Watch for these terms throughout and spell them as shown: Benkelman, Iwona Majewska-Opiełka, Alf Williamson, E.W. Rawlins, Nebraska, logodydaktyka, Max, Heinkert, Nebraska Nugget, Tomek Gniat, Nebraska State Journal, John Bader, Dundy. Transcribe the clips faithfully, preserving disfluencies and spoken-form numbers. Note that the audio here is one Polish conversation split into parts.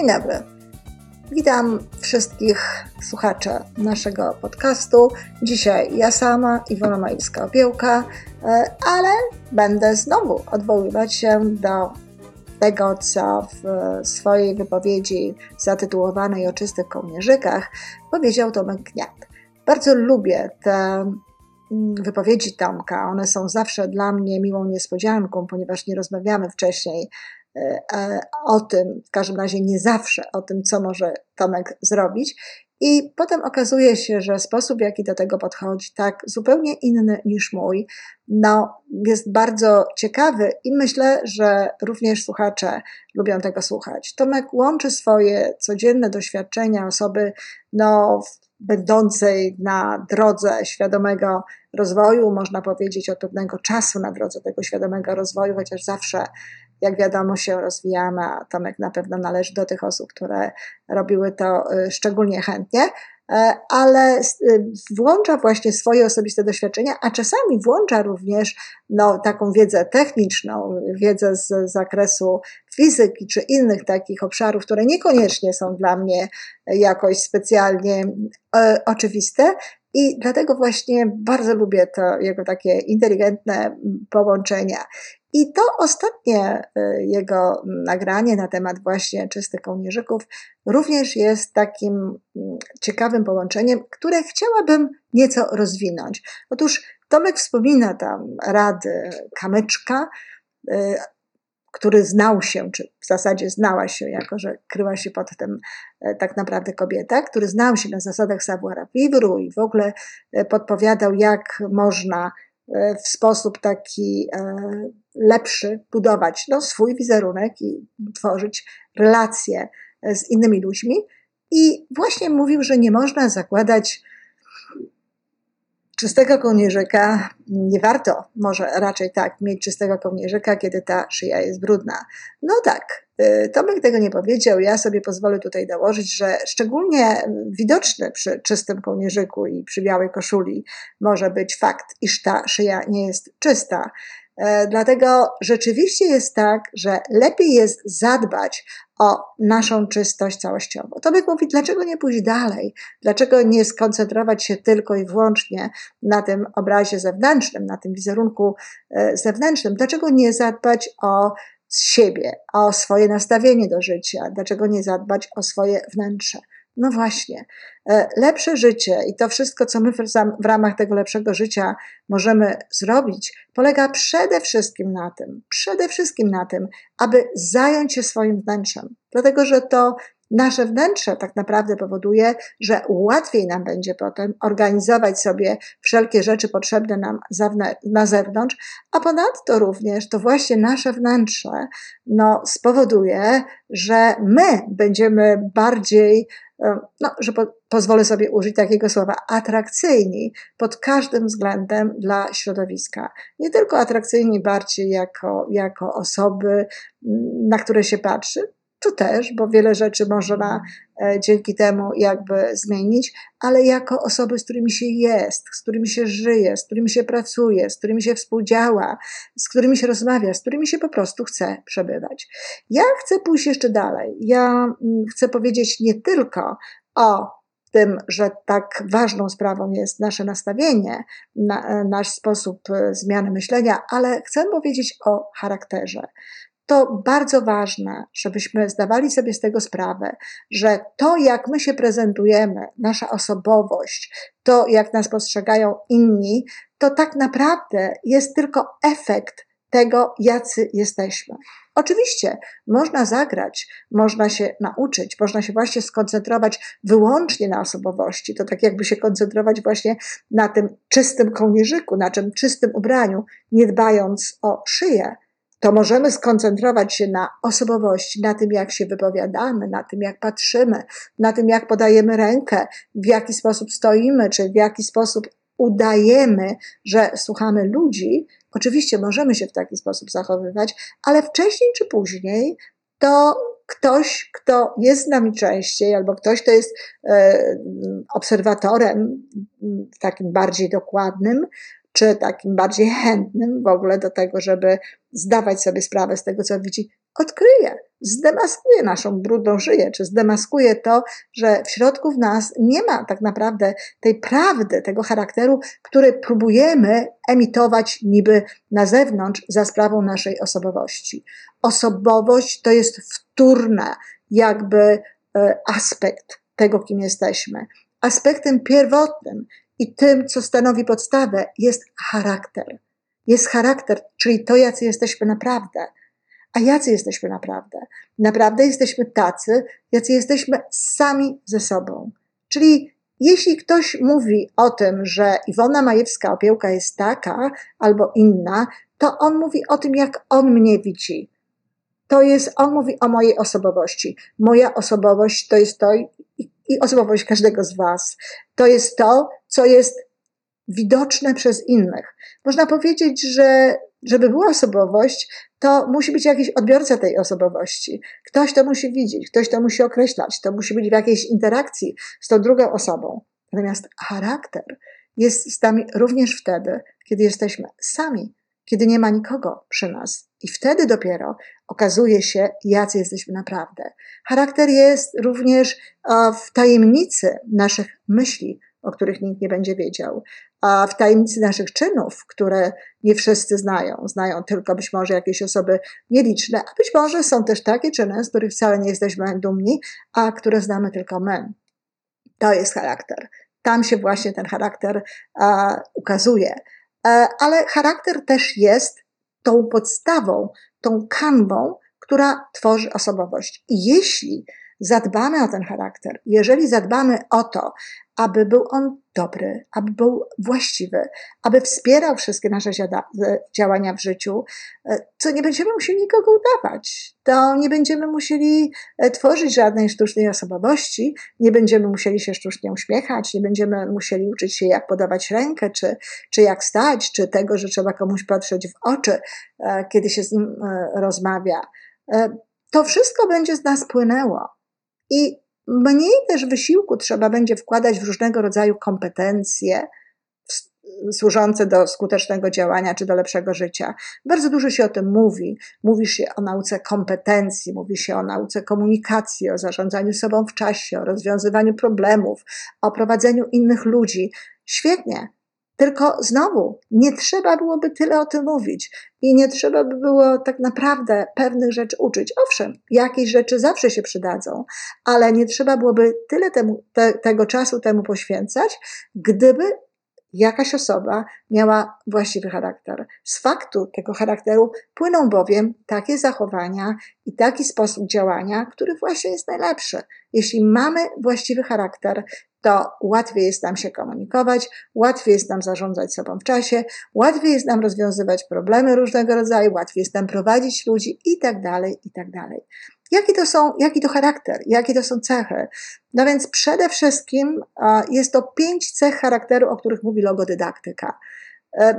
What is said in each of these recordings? Dzień dobry. Witam wszystkich słuchaczy naszego podcastu. Dzisiaj ja sama, Iwona Majewska-Opiełka, ale będę znowu odwoływać się do tego, co w swojej wypowiedzi zatytułowanej o czystych kołnierzykach powiedział Tomek Gniat. Bardzo lubię te wypowiedzi Tomka. One są zawsze dla mnie miłą niespodzianką, ponieważ nie rozmawiamy wcześniej o tym, w każdym razie nie zawsze, o tym, co może Tomek zrobić. I potem okazuje się, że sposób, w jaki do tego podchodzi, tak zupełnie inny niż mój, no, jest bardzo ciekawy i myślę, że również słuchacze lubią tego słuchać. Tomek łączy swoje codzienne doświadczenia osoby, no, będącej na drodze świadomego rozwoju, można powiedzieć od pewnego czasu na drodze tego świadomego rozwoju, chociaż zawsze, jak wiadomo, się rozwijamy, a Tomek na pewno należy do tych osób, które robiły to szczególnie chętnie, ale włącza właśnie swoje osobiste doświadczenia, a czasami włącza również no, taką wiedzę techniczną, wiedzę z zakresu fizyki czy innych takich obszarów, które niekoniecznie są dla mnie jakoś specjalnie e, oczywiste. I dlatego właśnie bardzo lubię to jego takie inteligentne połączenia. I to ostatnie jego nagranie na temat właśnie czystych kołnierzyków również jest takim ciekawym połączeniem, które chciałabym nieco rozwinąć. Otóż Tomek wspomina tam rady Kamyczka, który znał się, czy w zasadzie znała się, jako że kryła się pod tym tak naprawdę kobieta, który znał się na zasadach savoir-vivre'u i w ogóle podpowiadał, jak można w sposób taki lepszy budować no, swój wizerunek i tworzyć relacje z innymi ludźmi. I właśnie mówił, że nie można zakładać czystego kołnierzyka, nie warto może raczej tak mieć czystego kołnierzyka, kiedy ta szyja jest brudna. No tak, Tomek tego nie powiedział, ja sobie pozwolę tutaj dołożyć, że szczególnie widoczny przy czystym kołnierzyku i przy białej koszuli może być fakt, iż ta szyja nie jest czysta. Dlatego rzeczywiście jest tak, że lepiej jest zadbać o naszą czystość całościowo. Tomek mówi, dlaczego nie pójść dalej? Dlaczego nie skoncentrować się tylko i wyłącznie na tym obrazie zewnętrznym, na tym wizerunku zewnętrznym? Dlaczego nie zadbać o siebie, o swoje nastawienie do życia? Dlaczego nie zadbać o swoje wnętrze? No właśnie, lepsze życie i to wszystko, co my w ramach tego lepszego życia możemy zrobić, polega przede wszystkim na tym, przede wszystkim na tym, aby zająć się swoim wnętrzem. Dlatego, że to nasze wnętrze tak naprawdę powoduje, że łatwiej nam będzie potem organizować sobie wszelkie rzeczy potrzebne nam na zewnątrz, a ponadto również to właśnie nasze wnętrze no, spowoduje, że my będziemy bardziej, no, że po, pozwolę sobie użyć takiego słowa, atrakcyjni pod każdym względem dla środowiska. Nie tylko atrakcyjni bardziej jako, jako osoby, na które się patrzy, to też, bo wiele rzeczy można e, dzięki temu jakby zmienić, ale jako osoby, z którymi się jest, z którymi się żyje, z którymi się pracuje, z którymi się współdziała, z którymi się rozmawia, z którymi się po prostu chce przebywać. Ja chcę pójść jeszcze dalej. Ja m, chcę powiedzieć nie tylko o tym, że tak ważną sprawą jest nasze nastawienie, na, nasz sposób zmiany myślenia, ale chcę powiedzieć o charakterze. To bardzo ważne, żebyśmy zdawali sobie z tego sprawę, że to, jak my się prezentujemy, nasza osobowość, to, jak nas postrzegają inni, to tak naprawdę jest tylko efekt tego, jacy jesteśmy. Oczywiście można zagrać, można się nauczyć, można się właśnie skoncentrować wyłącznie na osobowości. To tak jakby się koncentrować właśnie na tym czystym kołnierzyku, na tym czystym ubraniu, nie dbając o szyję. To możemy skoncentrować się na osobowości, na tym, jak się wypowiadamy, na tym, jak patrzymy, na tym, jak podajemy rękę, w jaki sposób stoimy, czy w jaki sposób udajemy, że słuchamy ludzi. Oczywiście możemy się w taki sposób zachowywać, ale wcześniej czy później to ktoś, kto jest z nami częściej, albo ktoś, kto jest e, obserwatorem takim bardziej dokładnym, czy takim bardziej chętnym w ogóle do tego, żeby zdawać sobie sprawę z tego, co widzi, odkryje, zdemaskuje naszą brudożyję, czy zdemaskuje to, że w środku w nas nie ma tak naprawdę tej prawdy, tego charakteru, który próbujemy emitować niby na zewnątrz za sprawą naszej osobowości. Osobowość to jest wtórna jakby aspekt tego, kim jesteśmy. Aspektem pierwotnym i tym, co stanowi podstawę, jest charakter. Jest charakter, czyli to, jacy jesteśmy naprawdę. A jacy jesteśmy naprawdę? Naprawdę jesteśmy tacy, jacy jesteśmy sami ze sobą. Czyli jeśli ktoś mówi o tym, że Iwona Majewska-Opiełka jest taka albo inna, to on mówi o tym, jak on mnie widzi. To jest, on mówi o mojej osobowości. Moja osobowość to jest to i, i osobowość każdego z was. To jest to, co jest widoczne przez innych. Można powiedzieć, że żeby była osobowość, to musi być jakiś odbiorca tej osobowości. Ktoś to musi widzieć, ktoś to musi określać, to musi być w jakiejś interakcji z tą drugą osobą. Natomiast charakter jest z nami również wtedy, kiedy jesteśmy sami, kiedy nie ma nikogo przy nas. I wtedy dopiero okazuje się, jacy jesteśmy naprawdę. Charakter jest również w tajemnicy naszych myśli, o których nikt nie będzie wiedział, a w tajemnicy naszych czynów, które nie wszyscy znają, znają tylko być może jakieś osoby nieliczne, a być może są też takie czyny, z których wcale nie jesteśmy dumni, a które znamy tylko my. To jest charakter. Tam się właśnie ten charakter a, ukazuje. A, ale charakter też jest tą podstawą, tą kanwą, która tworzy osobowość. I jeśli zadbamy o ten charakter, jeżeli zadbamy o to, aby był on dobry, aby był właściwy, aby wspierał wszystkie nasze działania w życiu, to nie będziemy musieli nikogo udawać. To nie będziemy musieli tworzyć żadnej sztucznej osobowości, nie będziemy musieli się sztucznie uśmiechać, nie będziemy musieli uczyć się, jak podawać rękę, czy, czy jak stać, czy tego, że trzeba komuś patrzeć w oczy, kiedy się z nim rozmawia. To wszystko będzie z nas płynęło. I mniej też wysiłku trzeba będzie wkładać w różnego rodzaju kompetencje służące do skutecznego działania czy do lepszego życia. Bardzo dużo się o tym mówi. Mówi się o nauce kompetencji, mówi się o nauce komunikacji, o zarządzaniu sobą w czasie, o rozwiązywaniu problemów, o prowadzeniu innych ludzi. Świetnie. Tylko znowu, nie trzeba byłoby tyle o tym mówić i nie trzeba by było tak naprawdę pewnych rzeczy uczyć. Owszem, jakieś rzeczy zawsze się przydadzą, ale nie trzeba byłoby tyle temu, te, tego czasu temu poświęcać, gdyby jakaś osoba miała właściwy charakter. Z faktu tego charakteru płyną bowiem takie zachowania i taki sposób działania, który właśnie jest najlepszy. Jeśli mamy właściwy charakter, to łatwiej jest nam się komunikować, łatwiej jest nam zarządzać sobą w czasie, łatwiej jest nam rozwiązywać problemy różnego rodzaju, łatwiej jest nam prowadzić ludzi i tak dalej, i tak dalej. Jaki to są, jaki to charakter, jakie to są cechy? No więc przede wszystkim jest to pięć cech charakteru, o których mówi logodydaktyka.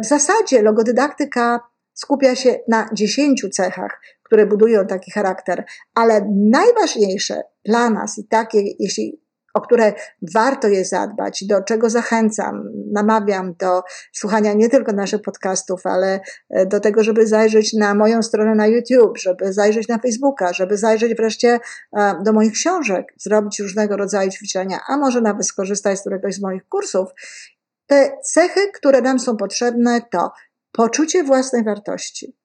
W zasadzie logodydaktyka skupia się na dziesięciu cechach, które budują taki charakter, ale najważniejsze dla nas i takie, jeśli o które warto je zadbać, do czego zachęcam, namawiam do słuchania nie tylko naszych podcastów, ale do tego, żeby zajrzeć na moją stronę na YouTube, żeby zajrzeć na Facebooka, żeby zajrzeć wreszcie do moich książek, zrobić różnego rodzaju ćwiczenia, a może nawet skorzystać z któregoś z moich kursów. Te cechy, które nam są potrzebne, to poczucie własnej wartości,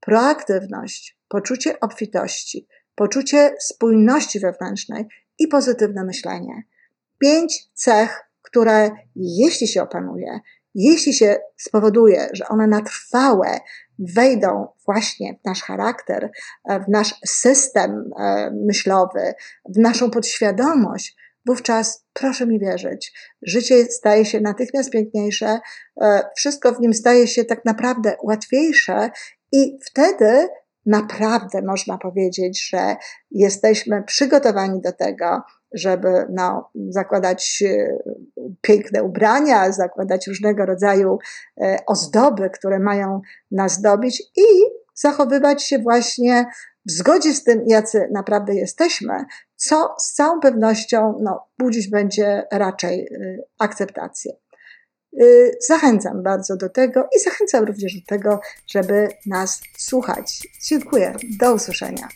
proaktywność, poczucie obfitości, poczucie spójności wewnętrznej i pozytywne myślenie. Pięć cech, które jeśli się opanuje, jeśli się spowoduje, że one na trwałe wejdą właśnie w nasz charakter, w nasz system myślowy, w naszą podświadomość, wówczas proszę mi wierzyć, życie staje się natychmiast piękniejsze, wszystko w nim staje się tak naprawdę łatwiejsze i wtedy naprawdę można powiedzieć, że jesteśmy przygotowani do tego, żeby no, zakładać piękne ubrania, zakładać różnego rodzaju ozdoby, które mają nas zdobić i zachowywać się właśnie w zgodzie z tym, jacy naprawdę jesteśmy, co z całą pewnością no, budzić będzie raczej akceptację. Zachęcam bardzo do tego i zachęcam również do tego, żeby nas słuchać. Dziękuję. Do usłyszenia.